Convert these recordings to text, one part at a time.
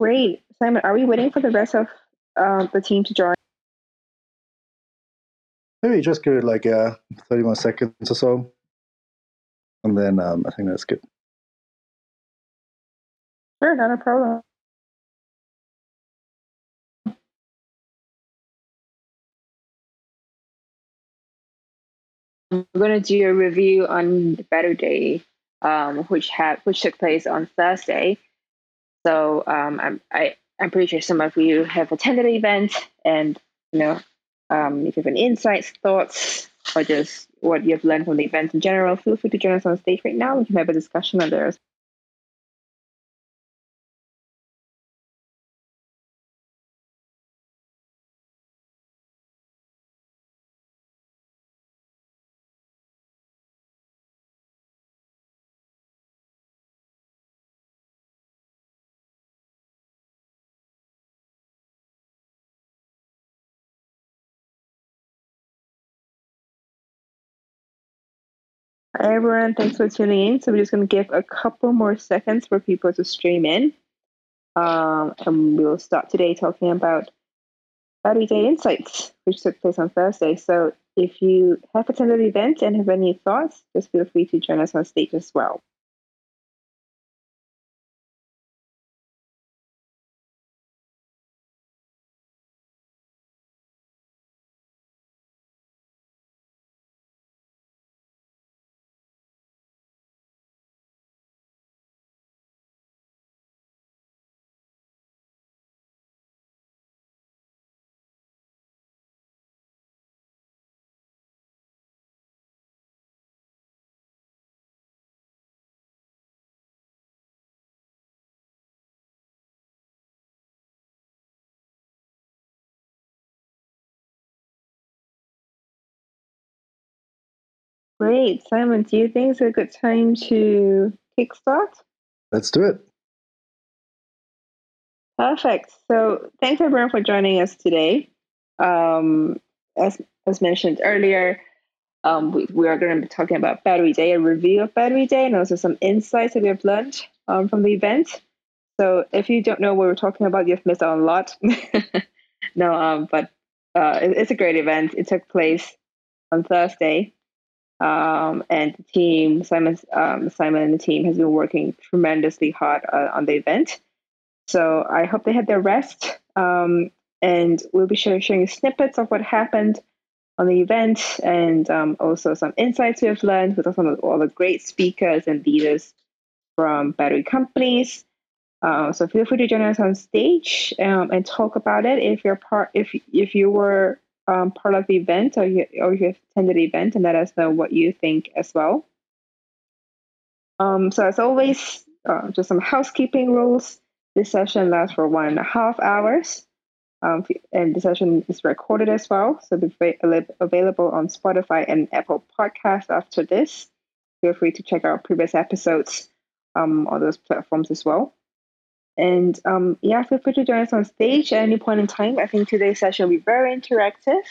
Great. Simon, are we waiting for the rest of the team to join? Maybe just give it like 31 seconds or so. And then I think that's good. Sure, not a problem. We're going to do a review on the Battery Day, which took place on Thursday. So I'm pretty sure some of you have attended the event, and if you have any insights, thoughts, or just what you've learned from the event in general, feel free to join us on stage right now. We can have a discussion on there. Hi everyone, thanks for tuning in. So we're just going to give a couple more seconds for people to stream in. And we'll start today talking about Battery Day Insights, which took place on Thursday. So if you have attended the event and have any thoughts, just feel free to join us on stage as well. Great. Simon, do you think it's a good time to kickstart? Let's do it. Perfect. So thanks everyone for joining us today. As mentioned earlier, we are going to be talking about Battery Day, a review of Battery Day, and also some insights that we have learned from the event. So if you don't know what we're talking about, you've missed out a lot. But it's a great event. It took place on Thursday. And the team, Simon and the team has been working tremendously hard on the event. So I hope they had their rest. And we'll be sharing snippets of what happened on the event, and also some insights we have learned with some of all the great speakers and leaders from battery companies. So feel free to join us on stage and talk about it if you were part of the event, or you attended the event, and let us know what you think as well. So as always, just some housekeeping rules. This session lasts for 1.5 hours, and the session is recorded as well, so it'll be available on Spotify and Apple Podcasts after this. Feel free to check out previous episodes on those platforms as well. And feel free to join us on stage at any point in time. I think today's session will be very interactive.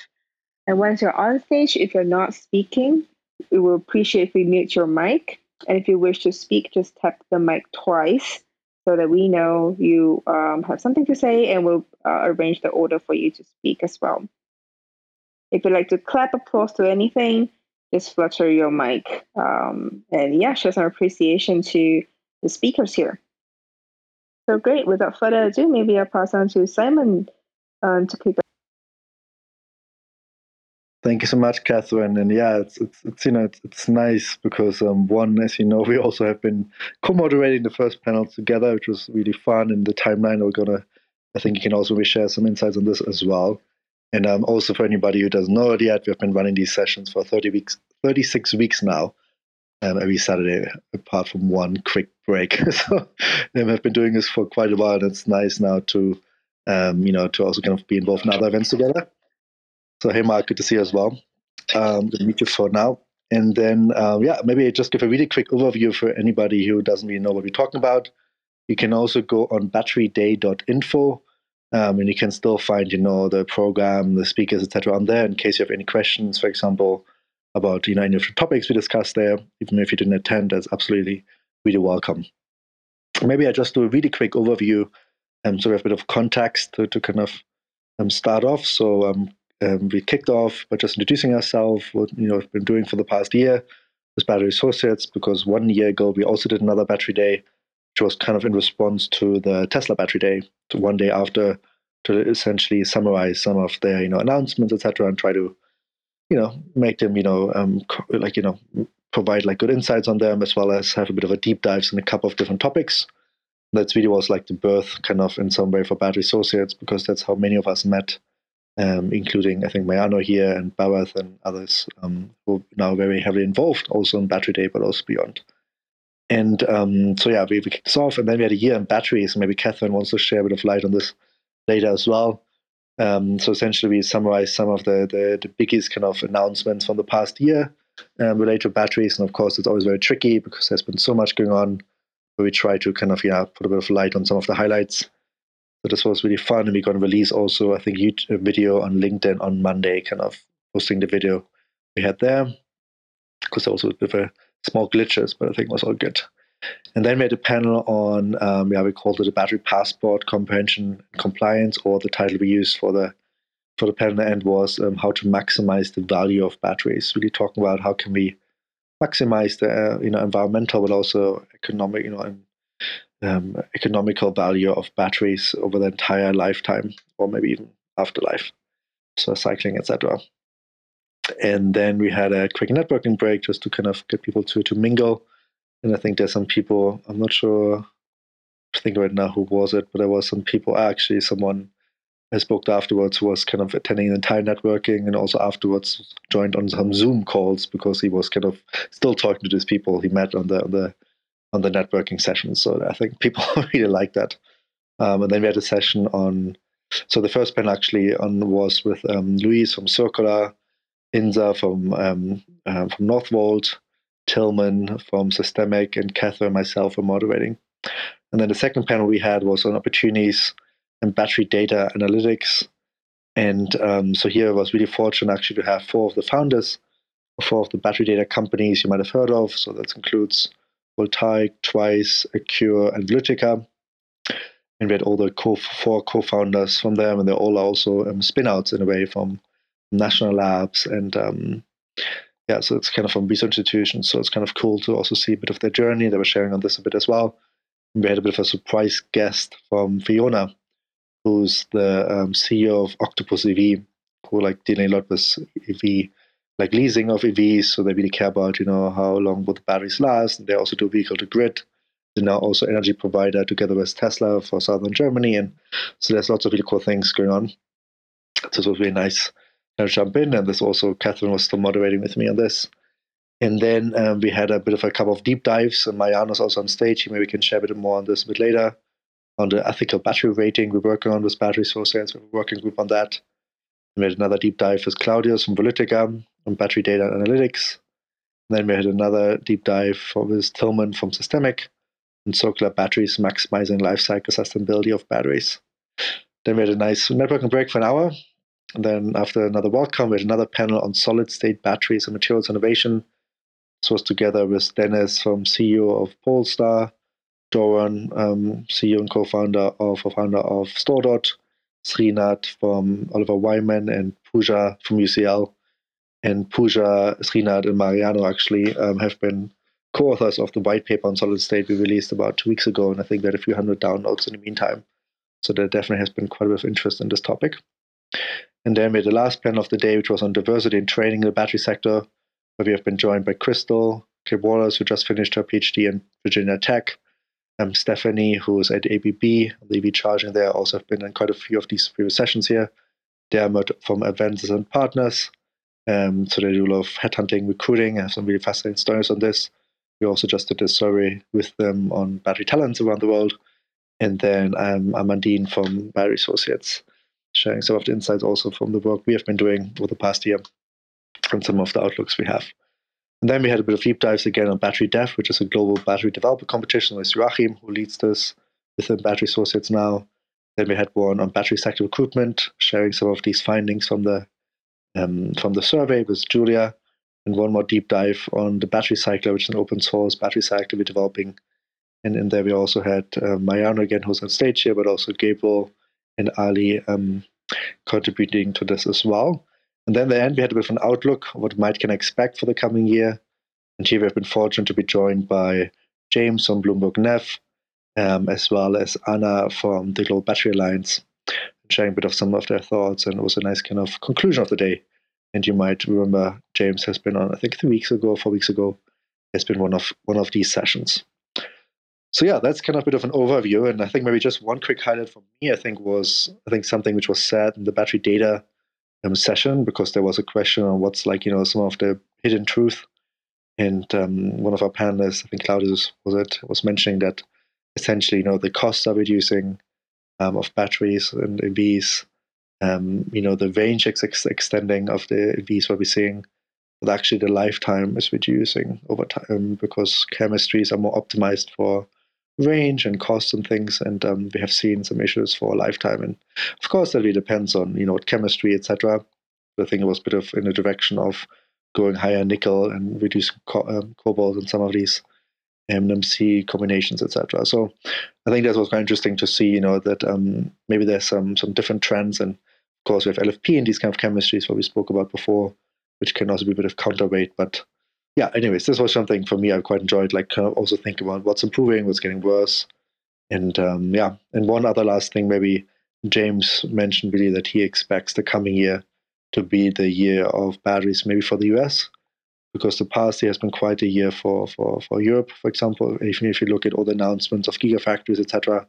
And once you're on stage, if you're not speaking, we will appreciate if you mute your mic. And if you wish to speak, just tap the mic twice so that we know you have something to say, and we'll arrange the order for you to speak as well. If you'd like to clap applause to anything, just flutter your mic. And show some appreciation to the speakers here. So great, without further ado, maybe I'll pass on to Simon to kick off. Thank you so much, Catherine. And it's nice because one, as you know, we also have been co-moderating the first panel together, which was really fun. And the timeline I think you can also share some insights on this as well. And also for anybody who doesn't know it yet, we've been running these sessions for 36 weeks now. Every Saturday, apart from one quick break. So I've been doing this for quite a while, and it's nice now to, to also kind of be involved in other events together. So hey, Mark, good to see you as well. Good to meet you for now. And then, maybe I just give a really quick overview for anybody who doesn't really know what we're talking about. You can also go on batteryday.info, and you can still find, the program, the speakers, etc. on there in case you have any questions, for example, about any of the topics we discussed there. Even if you didn't attend, that's absolutely really welcome. Maybe I just do a really quick overview So we have a bit of context to kind of start off. So we kicked off by just introducing ourselves, what we've been doing for the past year with Battery Associates, because 1 year ago we also did another Battery Day, which was kind of in response to the Tesla Battery Day, to one day after, to essentially summarize some of their announcements, etc., and try to make them provide like good insights on them, as well as have a bit of a deep dives in a couple of different topics. That really was like the birth, kind of, in some way, for Battery Associates, because that's how many of us met, including I think Mayano here and Barath and others who are now very heavily involved also in Battery Day, but also beyond. And so yeah, we kicked this off, and then we had a year in batteries. Maybe Catherine wants to share a bit of light on this later as well. So essentially, we summarized some of the biggest kind of announcements from the past year related to batteries. And of course, it's always very tricky because there's been so much going on. But we try to kind of put a bit of light on some of the highlights. So this was really fun, and we're going to release also I think a video on LinkedIn on Monday, kind of posting the video we had there, because also a bit of a small glitches, but I think it was all good. And then we had a panel on we called it a battery passport comprehension and compliance, or the title we used for the panel end was how to maximize the value of batteries. Really talking about how can we maximize the environmental but also economic economical value of batteries over the entire lifetime, or maybe even afterlife, so cycling, etc. And then we had a quick networking break just to kind of get people to mingle. And I think there's some people, I'm not sure, I think right now who was it, but there was some people, actually someone I spoke to afterwards who was kind of attending the entire networking and also afterwards joined on some Zoom calls because he was kind of still talking to these people he met on the networking session. So I think people really like that. And then we had a session on, so the first panel actually was with Luis from Circulor, Inza from Northvolt, Tillman from Systemic, and Catherine and myself were moderating. And then the second panel we had was on opportunities and battery data analytics. And so here I was really fortunate actually to have four of the founders, four of the battery data companies you might have heard of. So that includes Voltaic, Twice, Acure, and Lutica. And we had all the four co-founders from them, and they're all also spin-outs in a way from national labs. And so it's kind of from research institutions. So it's kind of cool to also see a bit of their journey. They were sharing on this a bit as well. And we had a bit of a surprise guest from Fiona, who's the CEO of Octopus EV, who like dealing a lot with EV, like leasing of EVs. So they really care about, how long will the batteries last. And they also do vehicle to grid. They're now also energy provider together with Tesla for southern Germany. And so there's lots of really cool things going on. So this was really nice to jump in. And this also, Catherine was still moderating with me on this. And then we had a bit of a couple of deep dives. And Mariano's also on stage. Maybe we can share a bit more on this a bit later. On the ethical battery rating we're working on with Battery Source Science, we have a working group on that. And we had another deep dive with Claudius from Volitica on battery data analytics. And then we had another deep dive with Tillman from Systemic on circular batteries, maximizing life cycle sustainability of batteries. Then we had a nice networking break for an hour. And then after another welcome, we had another panel on solid state batteries and materials innovation. This was together with Dennis from CEO of Polestar, Doran, CEO and co-founder of Storedot, Srinath from Oliver Wyman, and Pooja from UCL. And Pooja, Srinath, and Mariano actually have been co-authors of the white paper on solid state we released about 2 weeks ago, and I think we had a few hundred downloads in the meantime. So there definitely has been quite a bit of interest in this topic. And then we had the last panel of the day, which was on diversity and training in the battery sector, where we have been joined by Crystal, Claire Waters, who just finished her PhD in Virginia Tech, Stephanie, who is at ABB, the EV charging there, also have been in quite a few of these previous sessions here. Dermot from Advances and Partners. So they do a lot of headhunting, recruiting. I have some really fascinating stories on this. We also just did a survey with them on battery talents around the world. And then Amandine from Battery Associates, sharing some of the insights also from the work we have been doing over the past year and some of the outlooks we have. And then we had a bit of deep dives again on battery dev, which is a global battery developer competition with Joachim, who leads this within Battery Associates now. Then we had one on battery sector recruitment, sharing some of these findings from the survey with Julia, and one more deep dive on the battery cycler, which is an open source battery cycler we're developing And there we also had Mariano again, who's on stage here, but also Gabriel and Ali contributing to this as well. And then at the end, we had a bit of an outlook, what might can expect for the coming year. And here we have been fortunate to be joined by James from Bloomberg NEF, as well as Anna from the Global Battery Alliance, sharing a bit of some of their thoughts. And it was a nice kind of conclusion of the day. And you might remember James has been on, I think, 4 weeks ago, has been one of these sessions. So yeah, that's kind of a bit of an overview. And I think maybe just one quick highlight for me, I think something which was said in the battery data session, because there was a question on what's some of the hidden truth. And one of our panelists, I think Claudius was mentioning that essentially, the costs are reducing of batteries and EVs. The range extending of the EVs, what we're seeing, but actually the lifetime is reducing over time because chemistries are more optimized for range and costs and things. And we have seen some issues for a lifetime. And of course, that really depends on, what chemistry, etc. I think it was a bit of in the direction of going higher nickel and reducing cobalt in some of these NMC combinations, etc. So I think that was quite interesting to see, that maybe there's some different trends. And of course, we have LFP and these kind of chemistries, what we spoke about before, which can also be a bit of counterweight. But yeah, anyways, this was something for me I quite enjoyed, kind of also think about what's improving, what's getting worse. And and one other last thing, maybe James mentioned really that he expects the coming year to be the year of batteries, maybe for the US. Because the past year has been quite a year for Europe, for example, even if you look at all the announcements of gigafactories, etc.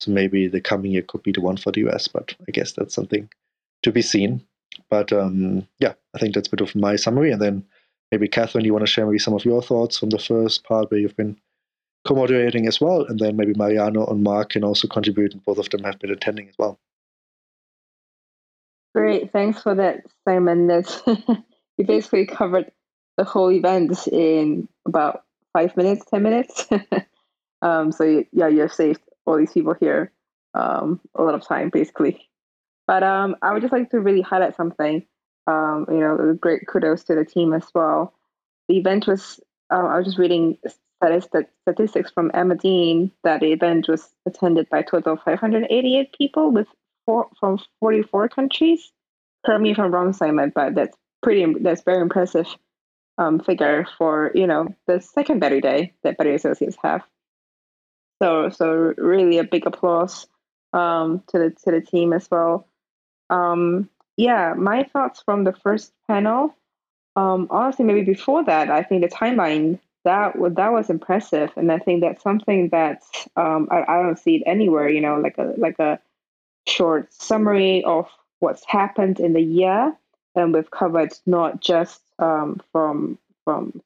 So maybe the coming year could be the one for the US, but I guess that's something to be seen. But I think that's a bit of my summary. And then maybe, Catherine, you want to share maybe some of your thoughts from the first part where you've been co-moderating as well. And then maybe Mariano and Mark can also contribute, and both of them have been attending as well. Great. Thanks for that, Simon. You basically covered the whole event in about 10 minutes. So yeah, you've saved all these people here a lot of time, basically. But I would just like to really highlight something. Great kudos to the team as well. The event was, I was just reading statistics from Emma Dean that the event was attended by a total of 588 people from 44 countries. Correct me if I'm wrong, Simon, but that's very impressive. Figure for the second Battery Day that Battery Associates have. So really a big applause to the team as well. My thoughts from the first panel. Honestly, maybe before that, I think the timeline that was impressive, and I think that's something that I don't see it anywhere. Like a short summary of what's happened in the year, and we've covered not just from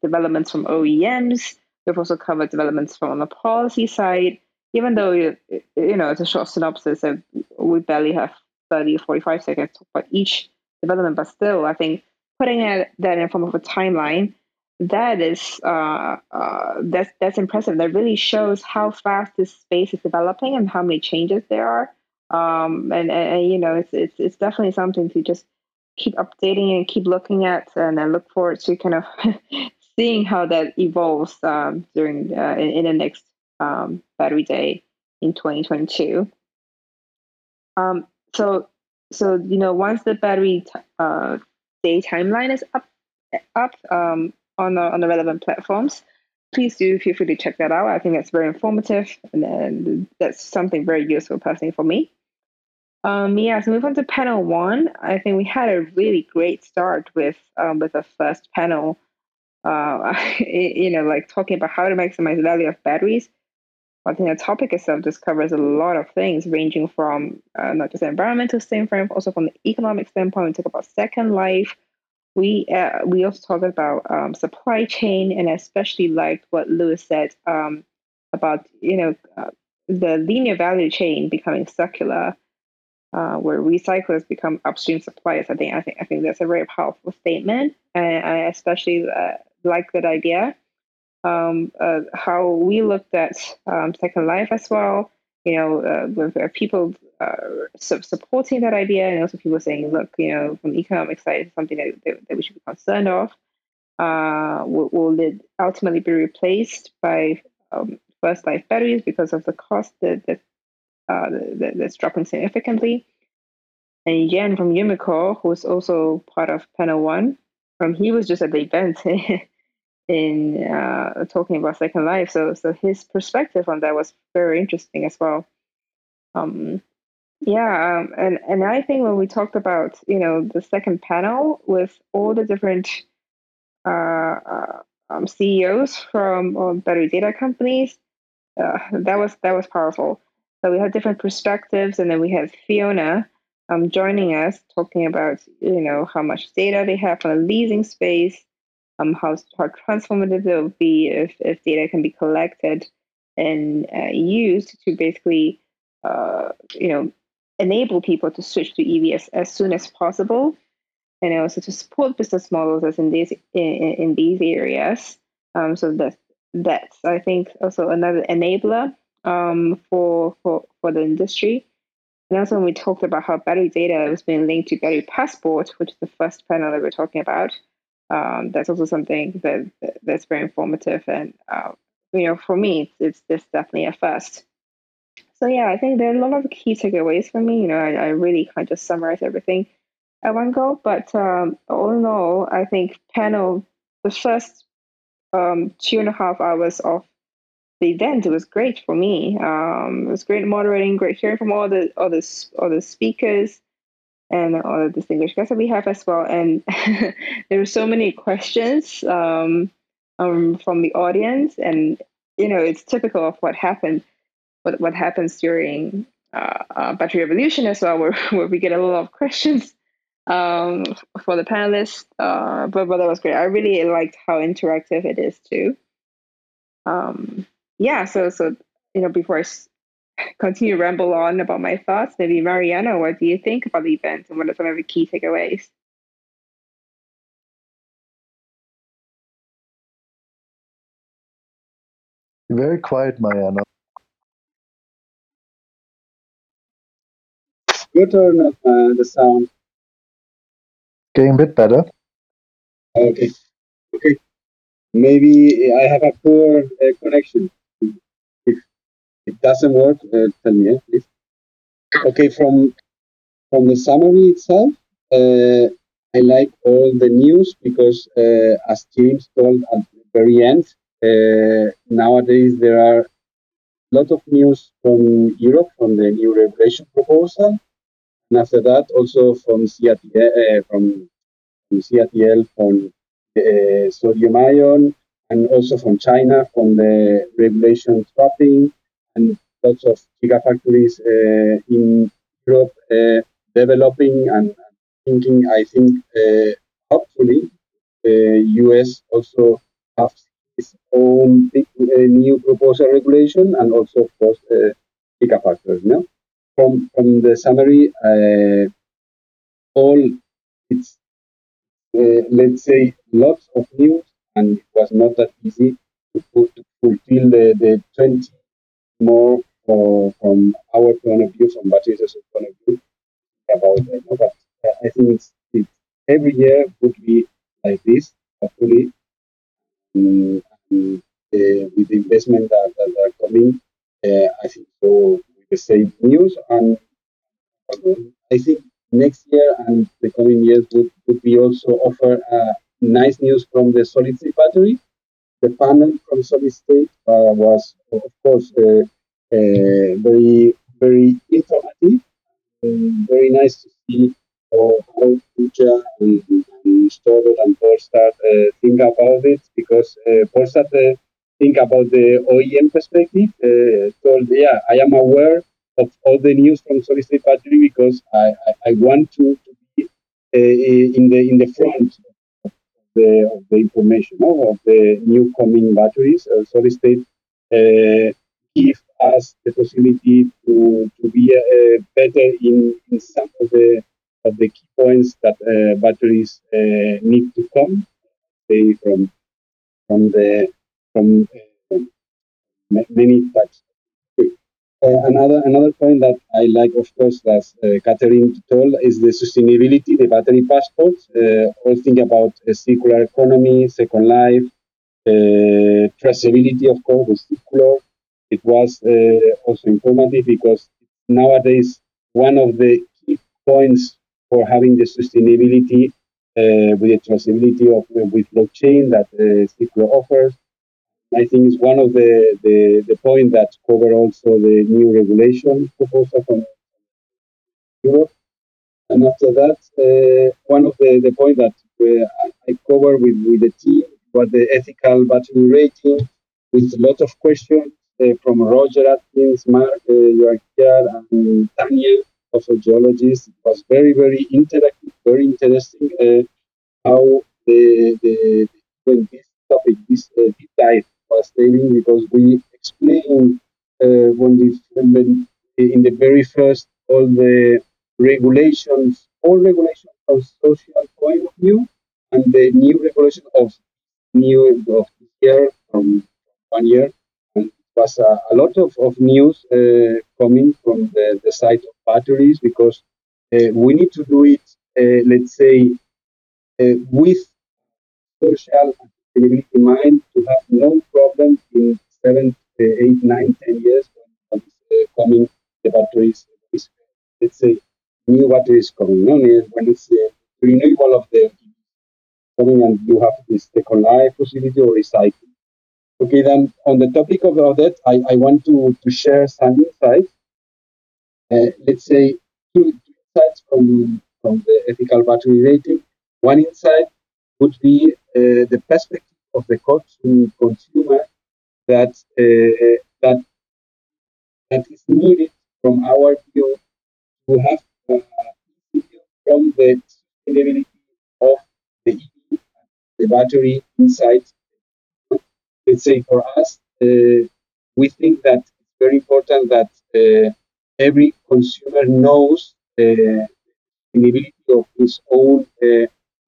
developments from OEMs. We've also covered developments from the policy side, even though, it's a short synopsis and we barely have 30 or 45 seconds for each development. But still, I think putting that in form of a timeline, that is, that's impressive. That really shows how fast this space is developing and how many changes there are. It's definitely something to just keep updating and keep looking at, and I look forward to kind of seeing how that evolves during in the next Battery Day in 2022. Once the Battery Day timeline is up on the relevant platforms, please do feel free to check that out. I think that's very informative, and that's something very useful personally for me. So move on to panel one. I think we had a really great start with the first panel, talking about how to maximize the value of batteries. I think the topic itself just covers a lot of things, ranging from not just an environmental standpoint, also from the economic standpoint. We talk about second life. We also talked about supply chain, and I especially liked what Lewis said about the linear value chain becoming circular. Where recyclers become upstream suppliers. I think that's a very powerful statement, and I especially like that idea. How we looked at Second Life as well, with people supporting that idea, and also people saying, look, from the economic side, it's something that we should be concerned of. Will it ultimately be replaced by first life batteries because of the cost that's dropping significantly. And Jan from Umicore, who's also part of Panel One, he was just at the event in talking about Second Life. So his perspective on that was very interesting as well. And I think when we talked about the second panel with all the different CEOs from battery data companies, that was powerful. So we had different perspectives, and then we had Fiona joining us talking about how much data they have on the leasing space, how transformative it will be if data can be collected and used to basically enable people to switch to EVs as soon as possible, and also to support business models as in these areas. So that's I think also another enabler for the industry. And also when we talked about how battery data was being linked to battery passport, which is the first panel that we're talking about, that's also something that's very informative. And for me, it's definitely a first. So yeah, I think there are a lot of key takeaways for me. I really can't just summarize everything at one go, but all in all, I think the first 2.5 hours of the event, it was great for me. It was great moderating, great hearing from all the speakers and all the distinguished guests that we have as well. And there were so many questions from the audience, and it's typical of what happened. What happens during Battery Revolution as well, where we get a lot of questions for the panelists. But that was great. I really liked how interactive it is too. So before I continue to ramble on about my thoughts, maybe Mariana, what do you think about the event and what are some of the key takeaways? Very quiet, Mariana. You turn up the sound. Getting a bit better. Okay. Maybe I have a poor connection. If it doesn't work, tell me. Please. Okay, from the summary itself, I like all the news because, as James told at the very end, nowadays there are a lot of news from Europe, from the new regulation proposal. And after that, also from CATL, from sodium-ion, and also from China, from the regulation dropping, and lots of gigafactories in Europe developing and thinking. I think hopefully the US also have its own big, new proposal regulation, and also of course gigafactories. No? From the summary, let's say, lots of news, and it was not that easy to fulfill the 20 more from our point of view, from Battery Associates' point of view, about that. But I think it's every year would be like this, hopefully, with the investment that are coming, I think so. The same news, and I think next year and the coming years would be also offer nice news from the solid state battery. The panel from solid state was, of course, very, very informative, and very nice to see how Lutica and Storedot and Polestar think about it, because Polestar think about the OEM perspective. I am aware of all the news from solid state battery because I want to be in the front of the information of the new coming batteries. Solid state give us the possibility to be better in some of the key points that batteries need to come. Say from many types. Another point that I like, of course, as Catherine told, is the sustainability, the battery passports. All think about circular economy, second life, traceability, of course, with Circulor, It was also informative because nowadays one of the key points for having the sustainability with the traceability of with blockchain that Circulor offers, I think is one of the points that cover also the new regulation proposal from Europe. And after that, one of the points that I cover with the team was the ethical battery rating, with a lot of questions from Roger Atkins, Mark, Joachim, and Tanya, also geologists. It was very, very interactive, very interesting how when this topic, this deep dive was taking, because we explained when in the very first all the regulations, all regulations from social point of view, and the new regulation of this year from 1 year, and it was a lot of news coming from the side of batteries, because we need to do it, let's say, with social and sustainability in mind, to have no problem in 7, 8, 9, 10 years when coming the batteries, let's say, new batteries coming on is when it's renewable of the coming and you have this second life possibility or recycling. Okay, then on the topic of that, I want to share some insights. Let's say two insights from the ethical battery rating. One insight would be the perspective of the consumer that is needed from our view to have from the sustainability of the EV, the battery inside. Let's say for us, we think that it's very important that every consumer knows the sustainability of his own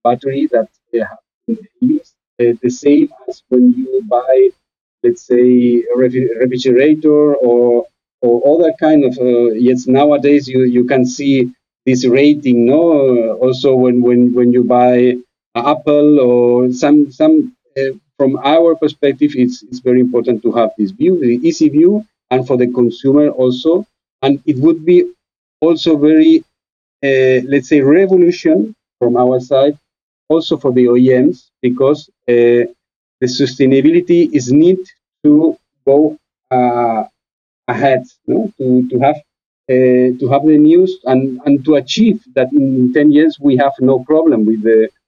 battery that they have in the EVs. The same as when you buy, let's say, a refrigerator or other kind of, yes, nowadays you can see this rating, no? Also when you buy Apple or some from our perspective, it's very important to have this view, the easy view, and for the consumer also. And it would be also very, let's say, revolution from our side, also for the OEMs, because the sustainability is need to go ahead, no? to have the news and to achieve that in 10 years we have no problem with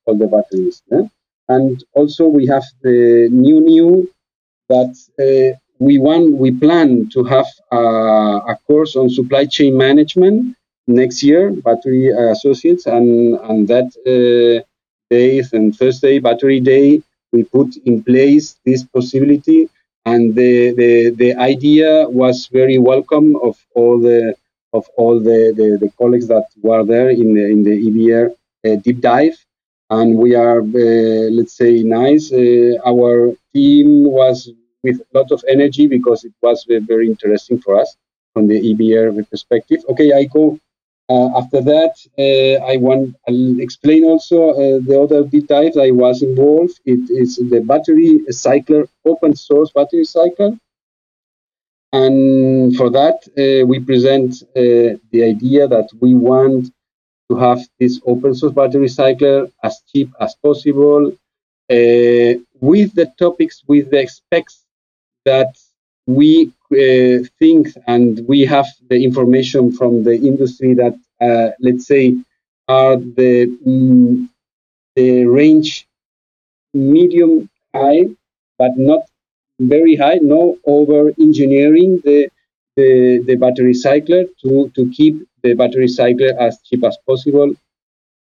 all the batteries, yeah? And also we have the new that we plan to have a course on supply chain management next year, Battery Associates, and that day and Thursday, Battery Day, we put in place this possibility. And the idea was very welcome of all the colleagues that were there in the EVR deep dive, and we are let's say nice. Our team was with a lot of energy because it was very interesting for us from the EVR perspective. Okay, I go after that. I'll explain also the other deep dive I was involved. It is the battery cycler, open source battery cycler, and for that we present the idea that we want to have this open source battery cycler as cheap as possible, with the topics, with the specs that we think, and we have the information from the industry that, let's say, are the range medium high, but not very high. No over engineering the battery cycler to keep the battery cycler as cheap as possible.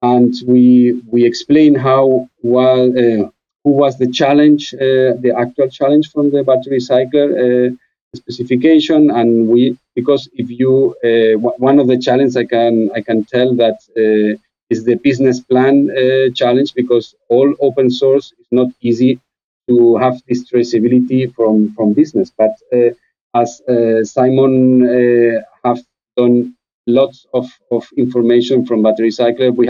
And we explain who was the challenge, the actual challenge from the battery cycler specification, and because if you one of the challenges I can tell that is the business plan challenge, because all open source is not easy to have this traceability from business. But as Simon have done lots of information from battery cycler, we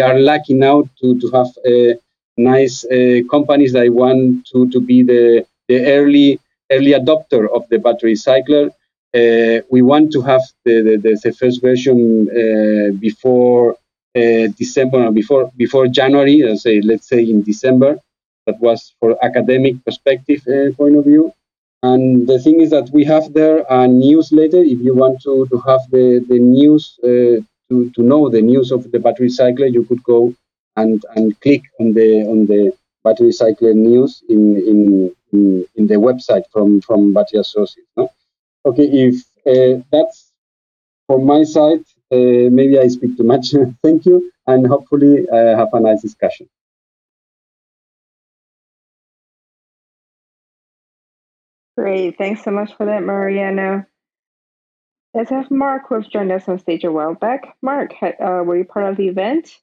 are lucky now to have nice companies that want to be the early early adopter of the battery cycler. We want to have the first version before December, or before January, let's say in December. That was for academic perspective point of view. And the thing is that we have there a newsletter. If you want to have the news, to know the news of the battery cycler, you could go and click on the battery cycler news in the website from Battery Associates. No? Okay, if that's from my side, maybe I speak too much. Thank you, and hopefully have a nice discussion. Great, thanks so much for that, Mariano. Let's have Mark, who has joined us on stage a while back. Mark, were you part of the event?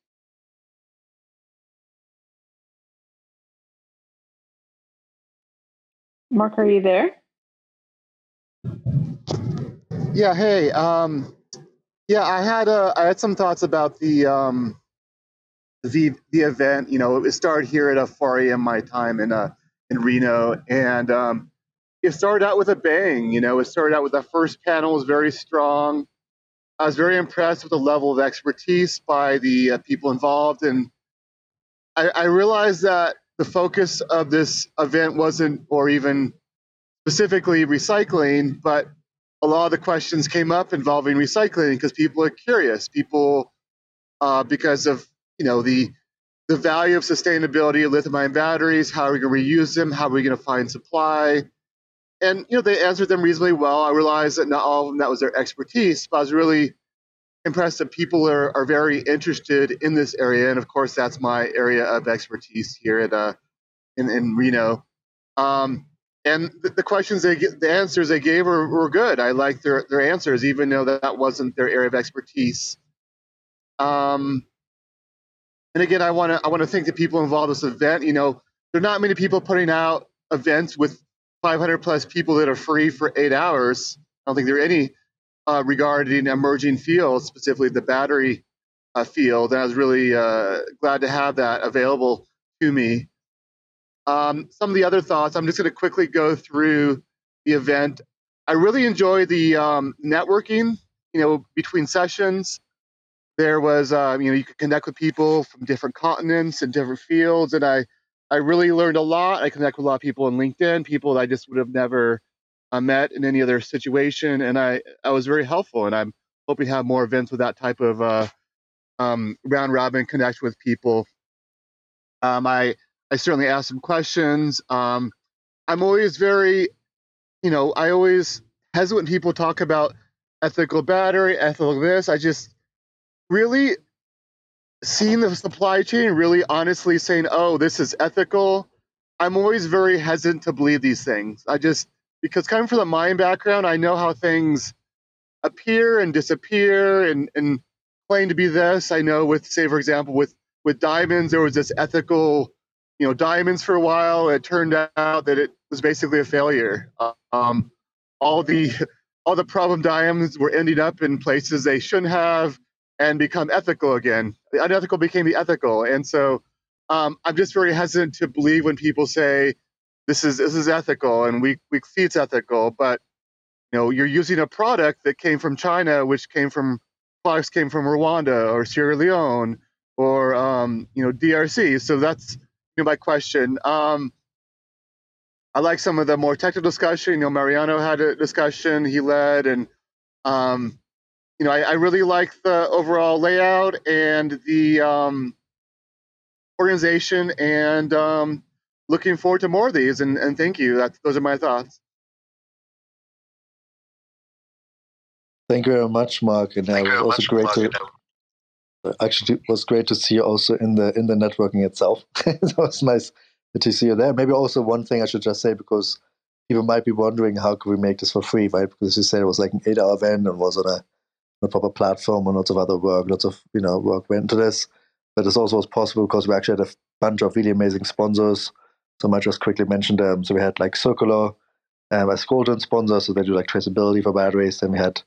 Mark, are you there? Yeah, hey. I had some thoughts about the event. You know, it started here at 4 a.m. my time in Reno, and it started out with a bang. You know, it started out with the first panel was very strong. I was very impressed with the level of expertise by the people involved, and I realized that the focus of this event wasn't, or even specifically, recycling, but a lot of the questions came up involving recycling because people are curious. People, because of, you know, the value of sustainability of lithium-ion batteries, how are we going to reuse them, how are we going to find supply. And, you know, they answered them reasonably well. I realized that not all of them, that was their expertise, but I was really impressed that people are very interested in this area. And, of course, that's my area of expertise here at in Reno. And the questions the answers they gave were good. I liked their answers, even though that wasn't their area of expertise. And, again, I want to thank the people involved in this event. You know, there are not many people putting out events with 500 plus people that are free for 8 hours. I don't think there are any regarding emerging fields, specifically the battery field. And I was really glad to have that available to me. Some of the other thoughts, I'm just going to quickly go through the event. I really enjoyed the networking, you know, between sessions. There was, you know, you could connect with people from different continents and different fields. And I really learned a lot. I connect with a lot of people on LinkedIn, people that I just would have never met in any other situation. And I was very helpful. And I'm hoping to have more events with that type of round robin connect with people. I certainly asked some questions. I'm always very, you know, I always hesitate when people talk about ethical battery, ethical this. I just really seeing the supply chain really honestly saying, oh, this is ethical. I'm always very hesitant to believe these things. I just, because coming from the mining background, I know how things appear and disappear and claim to be this. I know with, say, for example, with diamonds, there was this ethical, you know, diamonds for a while. It turned out that it was basically a failure. All the problem diamonds were ending up in places they shouldn't have and become ethical again. The unethical became the ethical. And so I'm just very hesitant to believe when people say this is ethical and we see it's ethical, but you know, you're using a product that came from China, which came from Rwanda or Sierra Leone or you know, DRC. So that's, you know, my question. I like some of the more technical discussion. You know, Mariano had a discussion he led, and you know, I really like the overall layout and the organization, and looking forward to more of these. And thank you. Those are my thoughts. Thank you very much, Mark. And it was also great to. Actually, it was great to see you also in the networking itself. It was nice to see you there. Maybe also one thing I should just say, because people might be wondering how could we make this for free, right? Because you said it was like an 8-hour event and was on a proper platform and lots of other work, lots of, you know, work went into this. But this also was possible because we actually had a bunch of really amazing sponsors. So I might just quickly mention them. So we had like Circulor, a Scholton sponsor, so they do like traceability for batteries. Then we had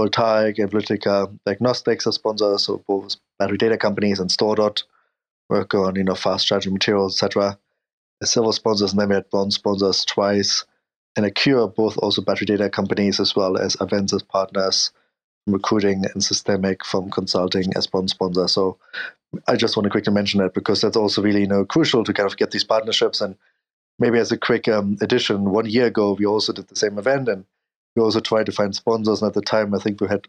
Voltaic and Lutica Diagnostics are sponsors, so both battery data companies, and Storedot work on, you know, fast charging materials, etc. The silver sponsors, and then we had bronze sponsors, Twice, and Acure, both also battery data companies, as well as Avenza's partners, recruiting, and Systemic from consulting as bond sponsor. So I just want to quickly mention that because that's also really, you know, crucial to kind of get these partnerships. And maybe as a quick addition, 1 year ago, we also did the same event and we also tried to find sponsors. And at the time, I think we had,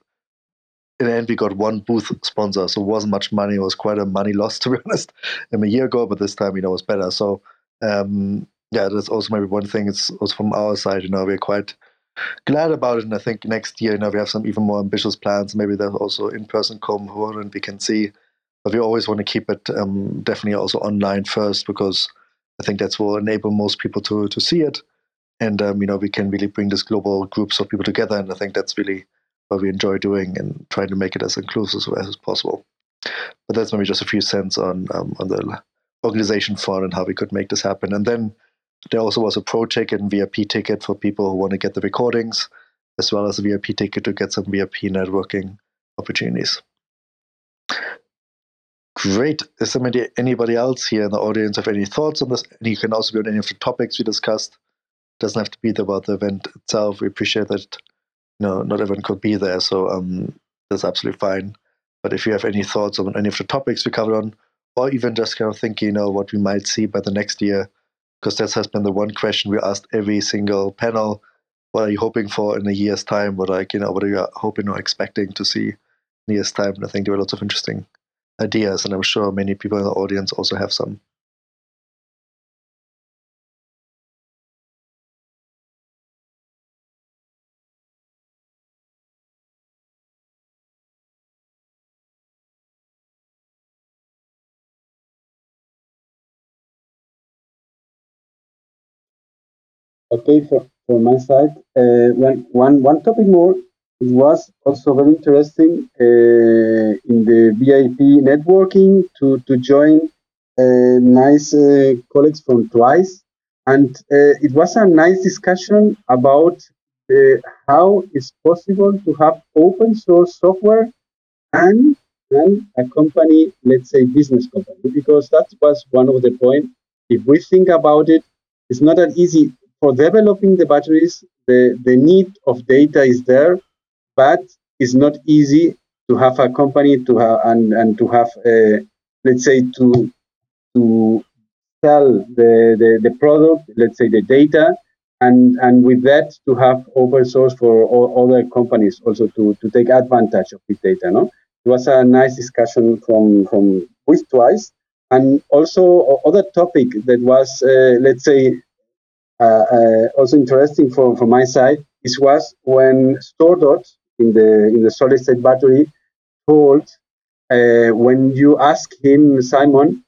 in the end, we got one booth sponsor. So it wasn't much money. It was quite a money loss, to be honest, a year ago, but this time, you know, it was better. So yeah, that's also maybe one thing. It's also from our side, you know, we're quite glad about it. And I think next year, you know, we have some even more ambitious plans. Maybe there's also in-person combo and we can see. But we always want to keep it definitely also online first, because I think that's what will enable most people to see it. And, you know, we can really bring this global groups of people together. And I think that's really what we enjoy doing and trying to make it as inclusive as possible. But that's maybe just a few cents on the organization front and how we could make this happen. And then there also was a pro ticket and VIP ticket for people who want to get the recordings, as well as a VIP ticket to get some VIP networking opportunities. Great. Is there anybody else here in the audience have any thoughts on this? And you can also be on any of the topics we discussed. It doesn't have to be about the event itself. We appreciate that, you know, not everyone could be there, so that's absolutely fine. But if you have any thoughts on any of the topics we covered on, or even just kind of thinking, you know, what we might see by the next year, because that has been the one question we asked every single panel. What are you hoping for in a year's time? What, like, you know, what are you hoping or expecting to see in a year's time? And I think there were lots of interesting ideas, and I'm sure many people in the audience also have some. Okay, for my side, one topic more. It was also very interesting in the VIP networking to join nice colleagues from Twice. And it was a nice discussion about how it's possible to have open source software and a company, let's say business company, because that was one of the points. If we think about it, it's not that easy. For developing the batteries, the need of data is there. But it's not easy to have a company to have and to have let's say to sell the product, let's say the data, and with that to have open source for all other companies also to take advantage of this data. No, it was a nice discussion from with Twice, and also other topic that was let's say also interesting from my side. It was when Storedot in the solid state battery told when you ask him, Simon,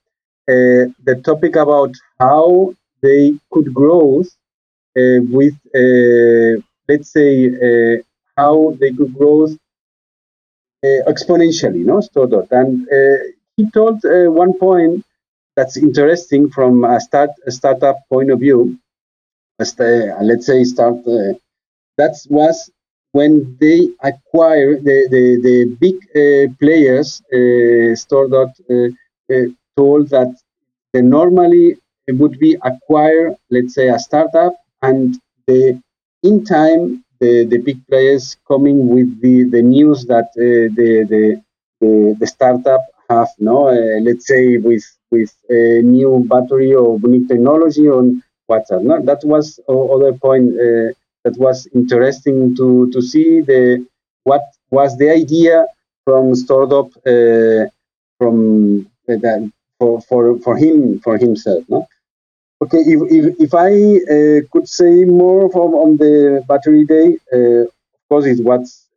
the topic about how they could grow with let's say how they could grow exponentially, no, Storedot, and he told one point that's interesting from a startup point of view. Let's say start. That was when they acquired the big players. Storedot told that they normally it would be acquire, let's say, a startup, and in time the big players coming with the news that the startup have no, let's say with a new battery or new technology on WhatsApp. No, that was other point. That was interesting to see what was the idea from Storedot from that for himself. No, okay. If I could say more from on the Battery Day, of course it was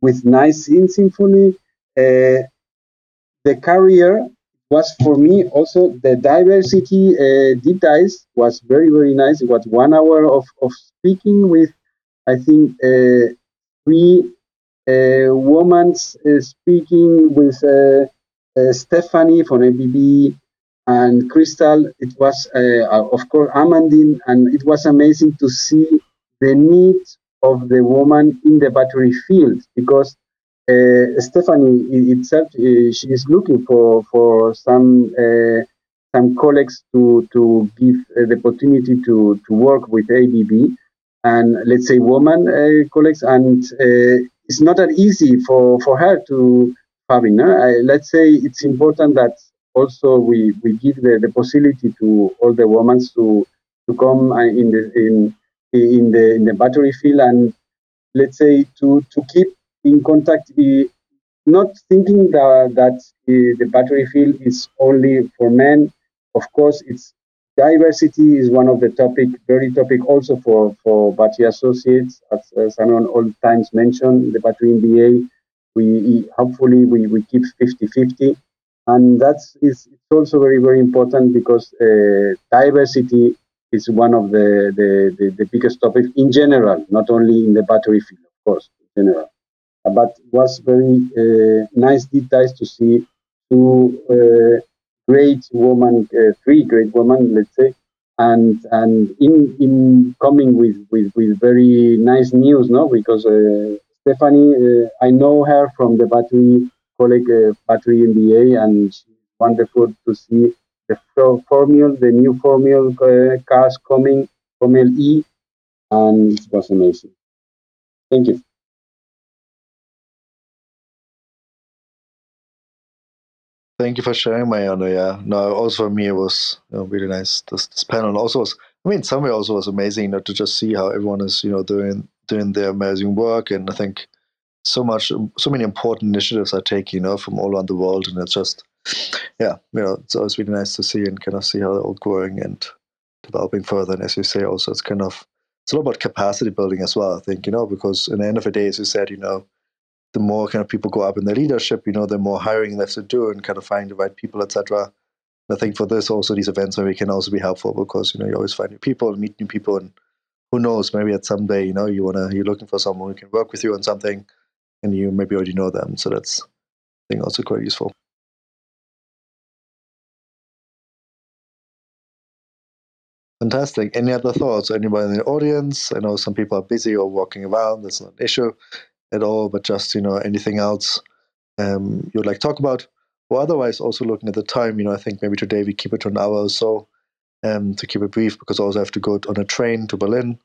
with nice in symphony. The career was for me also the diversity deep dives was very, very nice. It was 1 hour of speaking with, I think, three women speaking with Stephanie from ABB and Crystal. It was, of course, Amandine, and it was amazing to see the need of the woman in the battery field, because Stephanie itself, she is looking for some some colleagues to give the opportunity to work with ABB and, let's say, woman colleagues. And it's not that easy for her to have it. Let's say it's important that also we give the possibility to all the women to come in the battery field, and let's say to keep in contact, not thinking that the battery field is only for men. Of course, it's diversity is one of the very topic also for Battery Associates, as Sanon all times mentioned, the Battery MBA. Hopefully we keep 50-50, and that is also very, very important because diversity is one of the biggest topics in general, not only in the battery field, of course, in general. But it was very nice details to see three great women, let's say, and in coming with very nice news, no? Because Stephanie, I know her from the battery colleague, Battery MBA, and it's wonderful to see the new formula cars coming, Formula E, and it was amazing. Thank you. Thank you for sharing, Mariano. Yeah, no, also for me it was really nice. This panel also was, somewhere also was amazing. To just see how everyone is, doing their amazing work, and I think so many important initiatives are taken, from all around the world, and it's just, it's always really nice to see and kind of see how they're all growing and developing further. And as you say, also it's a lot about capacity building as well. I think because in the end of the day, as you said, the more kind of people go up in their leadership, the more hiring they have to do and kind of find the right people, etc. I think for this also, these events maybe can also be helpful because you always find new people and meet new people, and who knows, maybe at some day you're looking for someone who can work with you on something, and you maybe already know them. So that's, I think, also quite useful. Fantastic. Any other thoughts? Anybody in the audience? I know some people are busy or walking around. That's not an issue at all, but just anything else you'd like to talk about, or otherwise also looking at the time, I think maybe today we keep it to an hour or so, to keep it brief, because I also have to go on a train to Berlin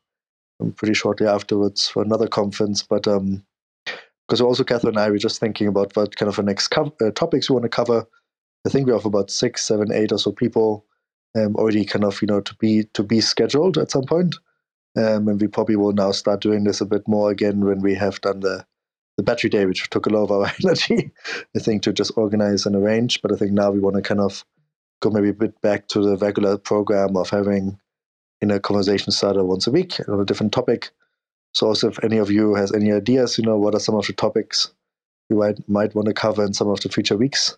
pretty shortly afterwards for another conference. But because also Catherine and I were just thinking about what kind of the next topics we want to cover. I think we have about 6, 7, 8 or so people already kind of to be scheduled at some point. And we probably will now start doing this a bit more again when we have done the Battery Day, which took a lot of our energy, I think, to just organize and arrange. But I think now we want to kind of go maybe a bit back to the regular program of having a conversation starter once a week on a different topic. So also if any of you has any ideas, what are some of the topics you might want to cover in some of the future weeks,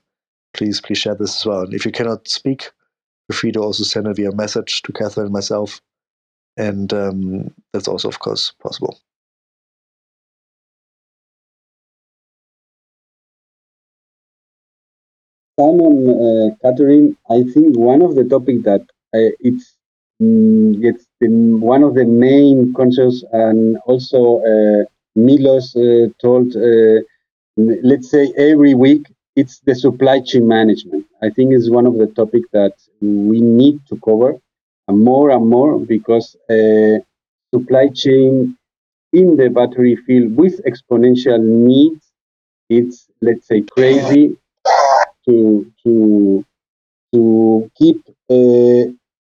please share this as well. And if you cannot speak, feel free to also send it via message to Catherine and myself. And that's also, of course, possible. Catherine, I think one of the topics that it's one of the main concerns, and also Milos told, let's say every week, it's the supply chain management. I think it's one of the topics that we need to cover. And more, because supply chain in the battery field with exponential needs, it's, let's say, crazy to keep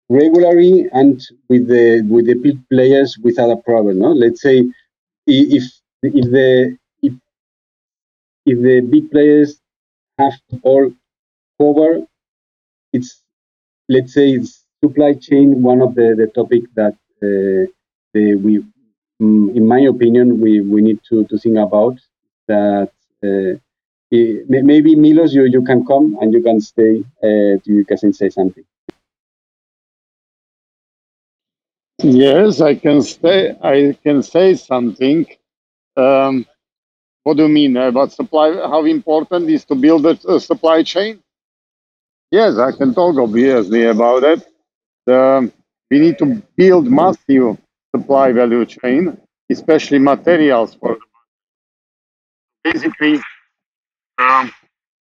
regularly and with the big players without a problem. No, let's say if the big players have all cover, it's supply chain, one of the topics that in my opinion, we need to think about. That maybe Milos, you can come and you can stay. You can say something. Yes, I can stay. I can say something. What do you mean about supply? How important is to build a supply chain? Yes, I can talk obviously about it. We need to build massive supply value chain, especially materials. Basically,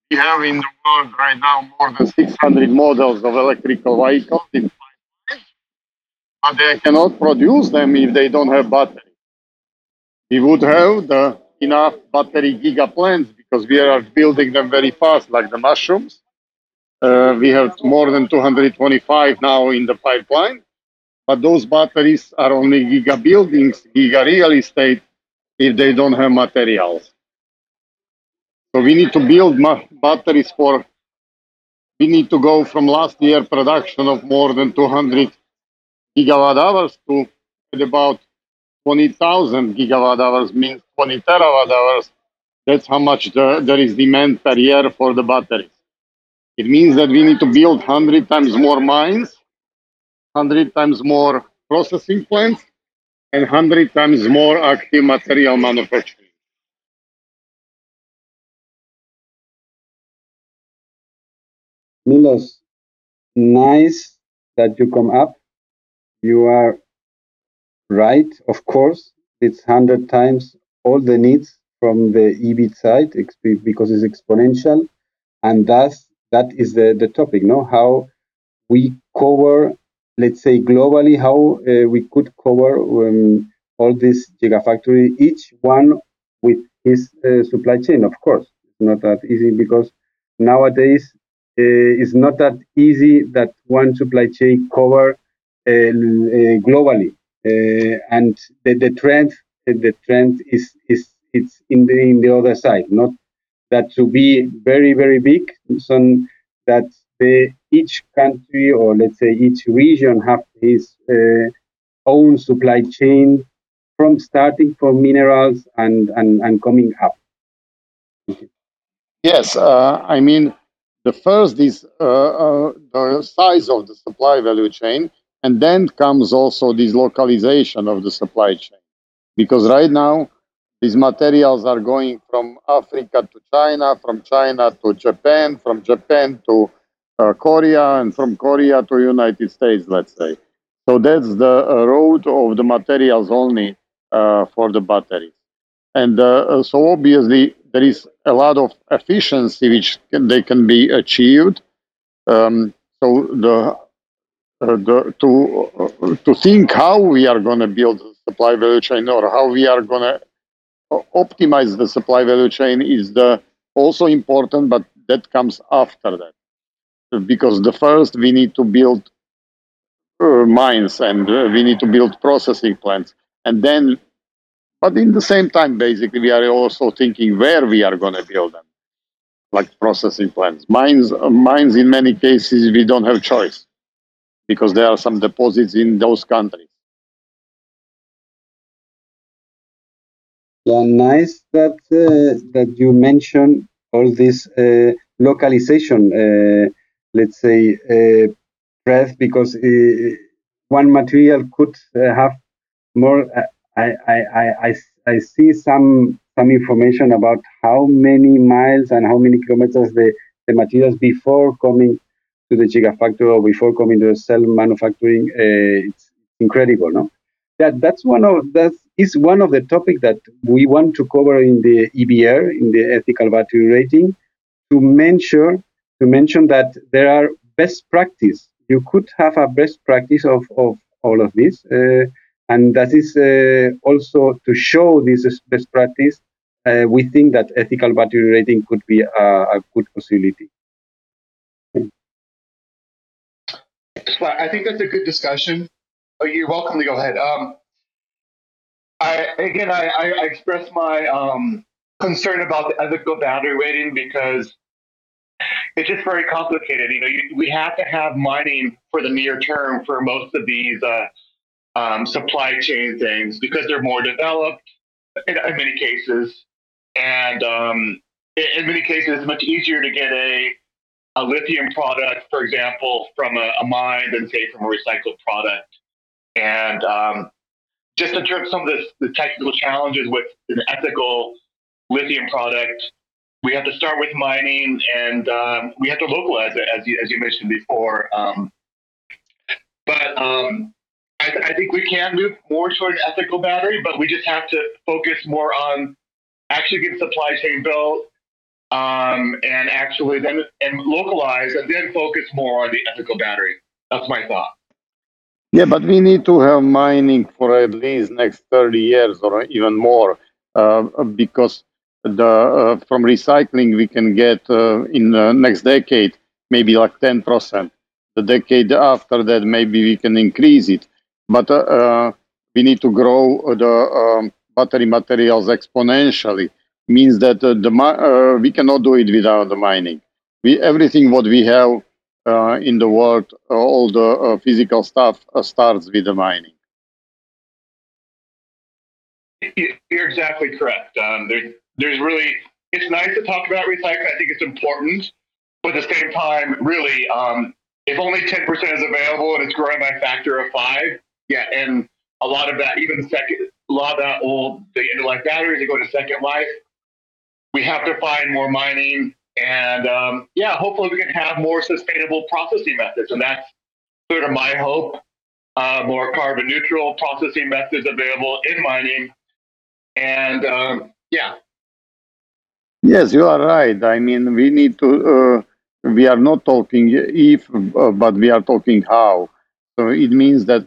We have in the world right now more than 600 models of electrical vehicles in 5 years, but they cannot produce them if they don't have batteries. We would have enough battery giga plants because we are building them very fast, like the mushrooms. We have more than 225 now in the pipeline, but those batteries are only giga buildings, giga real estate, if they don't have materials. So we need to build batteries for, we need to go from last year production of more than 200 gigawatt hours to about 20,000 gigawatt hours, means 20 terawatt hours. That's how much there is demand per year for the batteries. It means that we need to build 100 times more mines, 100 times more processing plants, and 100 times more active material manufacturing. Milos, nice that you come up. You are right, of course. It's 100 times all the needs from the EV side because it's exponential, and thus that is the topic, no? How we cover, let's say globally, how we could cover all this gigafactory, each one with his supply chain. Of course, it's not that easy because nowadays it's not that easy that one supply chain cover globally. And the trend is in the other side, not that to be very, very big, so that each country, or let's say each region, have its own supply chain from starting from minerals and coming up. Okay. Yes, I mean, the first is the size of the supply value chain, and then comes also this localization of the supply chain. Because right now, these materials are going from Africa to China, from China to Japan, from Japan to Korea, and from Korea to United States, let's say. So that's the road of the materials only for the batteries. And so obviously there is a lot of efficiency which can be achieved. So to think how we are going to build the supply value chain, or how we are going to optimize the supply value chain, is also important, but that comes after that. Because the first we need to build mines, and we need to build processing plants, and then, but in the same time, basically, we are also thinking where we are going to build them, like processing plants. Mines in many cases we don't have choice, because there are some deposits in those countries. Yeah, nice that that you mentioned all this localization, let's say, breadth, because one material could have more. I see some information about how many miles and how many kilometers the materials before coming to the gigafactory or before coming to the cell manufacturing. It's incredible, no? That is one of the topics that we want to cover in the EBR, in the ethical battery rating, to mention that there are best practice. You could have a best practice of all of this, and that is also to show this best practice. We think that ethical battery rating could be a good possibility. Well, I think that's a good discussion. Oh, you're welcome to go ahead. I express my concern about the ethical battery rating because it's just very complicated. You know, we have to have mining for the near term for most of these supply chain things because they're more developed in many cases, and in many cases, it's much easier to get a lithium product, for example, from a mine than say from a recycled product, and just in terms of some of the technical challenges with an ethical lithium product, we have to start with mining, and we have to localize it, as you mentioned before. I think we can move more toward an ethical battery, but we just have to focus more on actually getting supply chain built, and actually then and localize and then focus more on the ethical battery. That's my thought. Yeah, but we need to have mining for at least next 30 years or even more, because the from recycling we can get in the next decade maybe like 10%. The decade after that maybe we can increase it, but we need to grow the battery materials exponentially. Means that we cannot do it without the mining. Everything what we have in the world, all the physical stuff starts with the mining. You're exactly correct. There's really, it's nice to talk about recycling. I think it's important, but at the same time, really, if only 10% is available and it's growing by a factor of 5, yeah, and a lot of that, even a lot of that old, the end-of-life batteries, they go to second life. We have to find more mining, and hopefully we can have more sustainable processing methods, and that's sort of my hope. More carbon-neutral processing methods available in mining, and Yes, you are right. I mean, we need to. We are not talking if, but we are talking how. So it means that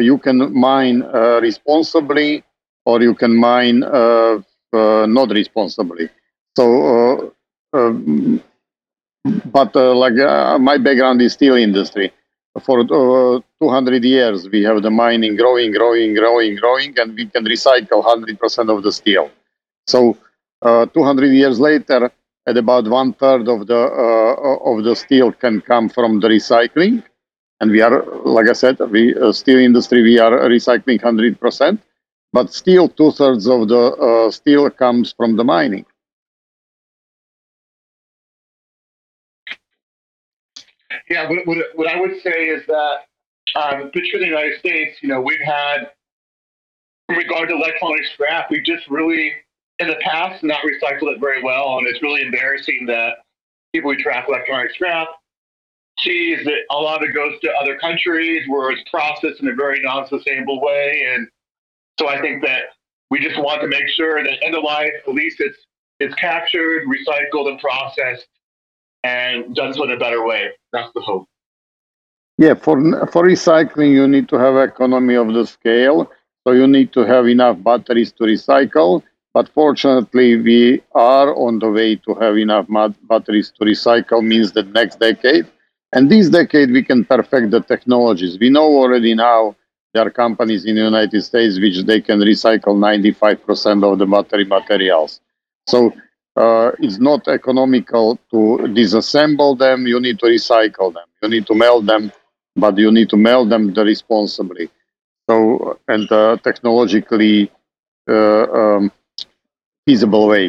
you can mine responsibly, or you can mine not responsibly. So, my background is steel industry. For 200 years, we have the mining growing, and we can recycle 100% of the steel. So, 200 years later, at about 1/3 of the steel can come from the recycling, and we are, like I said, steel industry, we are recycling 100%, but still 2/3 of the steel comes from the mining. Yeah, what I would say is that, particularly in the United States, you know, we've had, in regard to electronic scrap, we've just really, in the past, not recycled it very well, and it's really embarrassing that people who track electronic scrap sees that a lot of it goes to other countries where it's processed in a very non-sustainable way, and so I think that we just want to make sure that end of life, at least it's captured, recycled, and processed, and done so in a better way. That's the hope. Yeah, for recycling, you need to have economy of the scale, so you need to have enough batteries to recycle. But fortunately, we are on the way to have enough batteries to recycle, means the next decade. And this decade, we can perfect the technologies. We know already now there are companies in the United States which they can recycle 95% of the battery materials. So it's not economical to disassemble them. You need to recycle them. You need to melt them, but you need to melt them responsibly. So, and technologically, feasible way.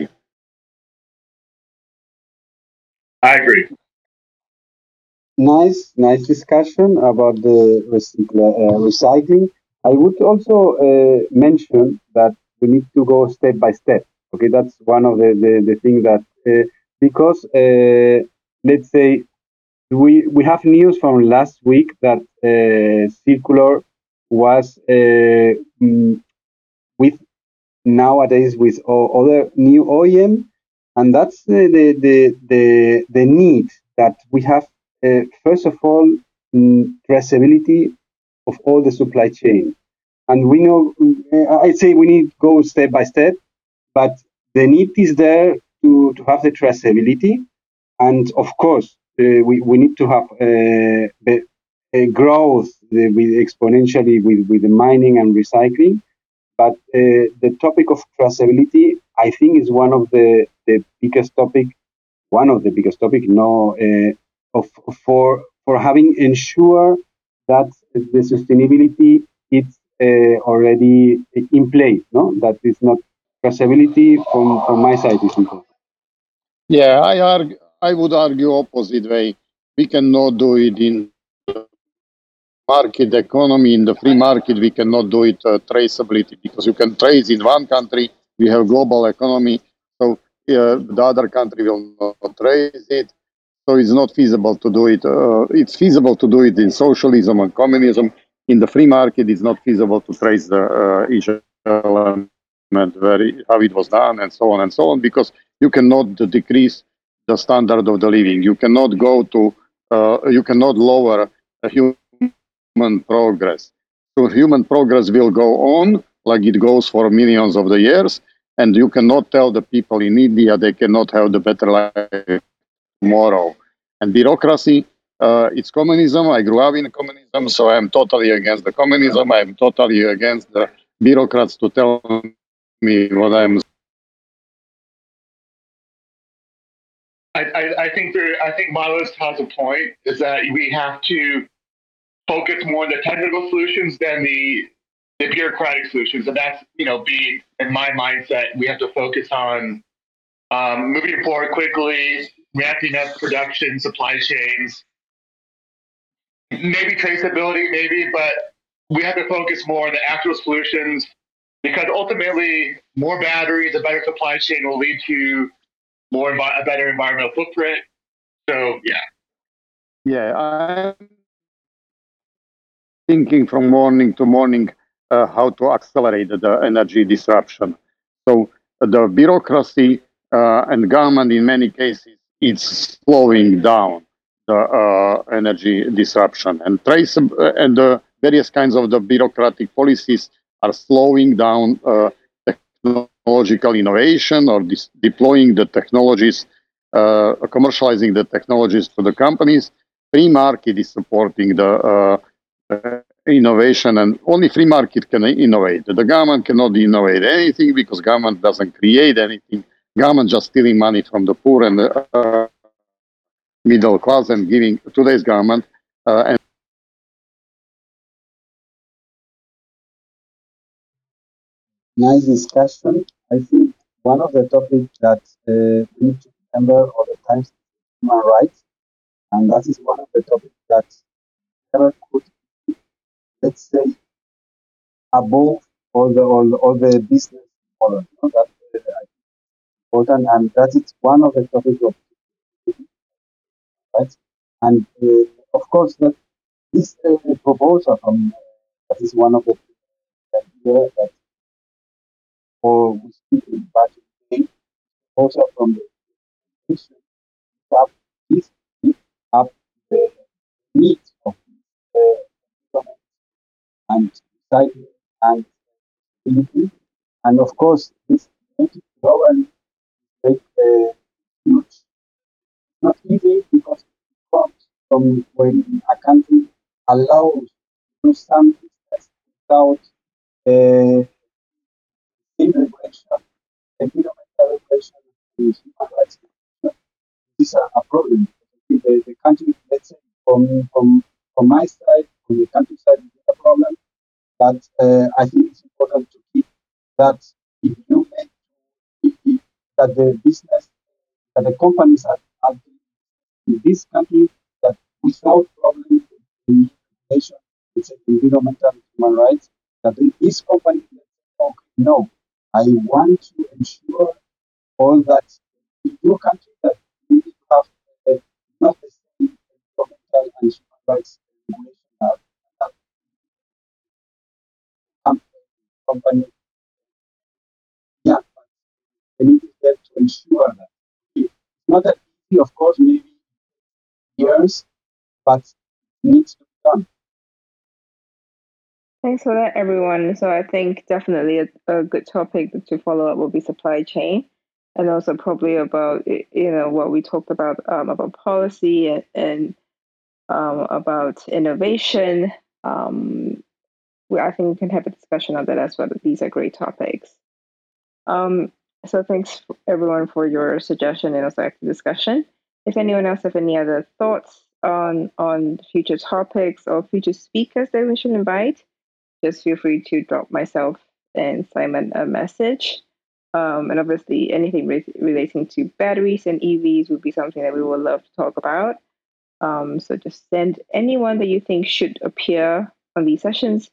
I agree. Nice discussion about the recycling. I would also mention that we need to go step by step. Okay, that's one of the things that because let's say we have news from last week that Circulor was with. Nowadays, with other new OEM, and that's the need that we have. First of all, traceability of all the supply chain, and we know. I'd say we need to go step by step, but the need is there to have the traceability, and of course, we need to have growth with exponentially with the mining and recycling. But the topic of traceability, I think, is one of the biggest topic. One of the biggest topic, for having ensure that the sustainability is already in place. No, that is not traceability from my side is important. Yeah, I would argue opposite way. We cannot do it in market economy, in the free market. We cannot do it traceability, because you can trace in one country, we have global economy, so the other country will not trace it, so it's not feasible to do it. It's feasible to do it in socialism and communism. In the free market, it's not feasible to trace each element, how it was done, and so on, because You cannot decrease the standard of the living. You cannot go to, you cannot lower human progress. So human progress will go on like it goes for millions of the years, and you cannot tell the people in India they cannot have the better life tomorrow. And bureaucracy, it's communism. I grew up in communism, so I'm totally against the communism. I'm totally against the bureaucrats to tell me what I'm. I think Milos has a point. Is that we have to focus more on the technical solutions than the bureaucratic solutions, and that's, you know, be in my mindset. We have to focus on moving forward quickly, ramping up production, supply chains, maybe traceability, maybe, but we have to focus more on the actual solutions, because ultimately, more batteries, a better supply chain will lead to more a better environmental footprint. So yeah, I'm thinking from morning to morning. How to accelerate the energy disruption. So the bureaucracy and government, in many cases, it's slowing down the energy disruption. And the various kinds of the bureaucratic policies are slowing down technological innovation, or deploying the technologies, commercializing the technologies to the companies. Free market is supporting the innovation, and only free market can innovate. The government cannot innovate anything, because government doesn't create anything. Government just stealing money from the poor and the middle class and giving today's government. And nice discussion. I think one of the topics that we need to remember all the time is human rights, and that is one of the topics that never could, let's say, above all the business models. You know, that's important, and that is one of the topics of, right? And of course, that this proposal from that is one of the idea that for we speak in battery day, also from the commission, up this up the needs of the and society and community. And of course, this government is huge. Not easy, because it comes from when a country allows to do some business without environmental regulation and human rights. This is a problem. The country, let's say, from my side, from the countryside, is a problem. But I think it's important to keep that that the business, that the companies are in this country, that without problems in relation with environmental human rights, that this company can no, I want to ensure all that in your country that we have not the same environmental and human rights regulation. Company, yeah, they need to ensure that it's not that easy, of course, maybe years, but it needs to be done. Thanks for that, everyone. So I think definitely a good topic to follow up will be supply chain, and also probably about, you know, what we talked about policy and about innovation. I think we can have a discussion on that as well. These are great topics. So thanks, everyone, for your suggestion and also active discussion. If anyone else have any other thoughts on future topics or future speakers that we should invite, just feel free to drop myself and Simon a message. And obviously, anything relating to batteries and EVs would be something that we would love to talk about. So just send anyone that you think should appear on these sessions.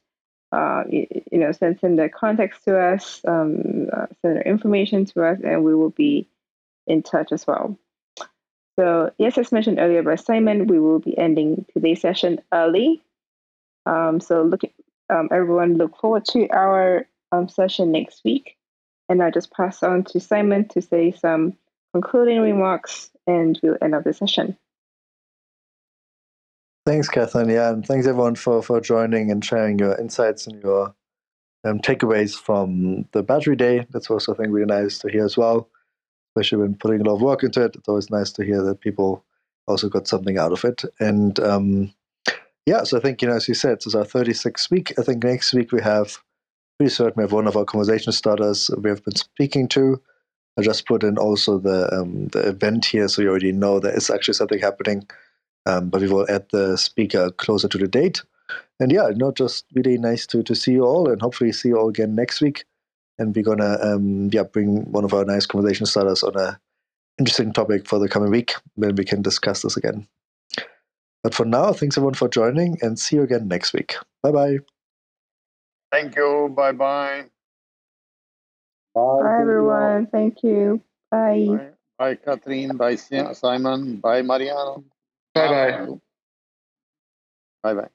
You know, send their contacts to us, send their information to us, and we will be in touch as well. So, yes, as mentioned earlier by Simon, we will be ending today's session early. Everyone, look forward to our session next week. And I'll just pass on to Simon to say some concluding remarks, and we'll end up the session. Thanks, Catherine. Yeah, and thanks everyone for joining and sharing your insights and your takeaways from the Battery Day. That's also, I think, really nice to hear as well, especially when putting a lot of work into it. It's always nice to hear that people also got something out of it. And yeah, so I think, you know, as you said, this is our 36th week. I think next week we have, pretty certain we have one of our conversation starters we have been speaking to. I just put in also the event here, so you already know there is actually something happening. But we will add the speaker closer to the date. And yeah, not just really nice to see you all, and hopefully see you all again next week. And we're going to bring one of our nice conversation starters on an interesting topic for the coming week, when we can discuss this again. But for now, thanks everyone for joining, and see you again next week. Bye-bye. Thank you. Bye-bye. Bye, everyone. Thank you. Bye. Bye, bye Catherine. Bye, Simon. Bye, Mariano. Bye-bye. Bye-bye.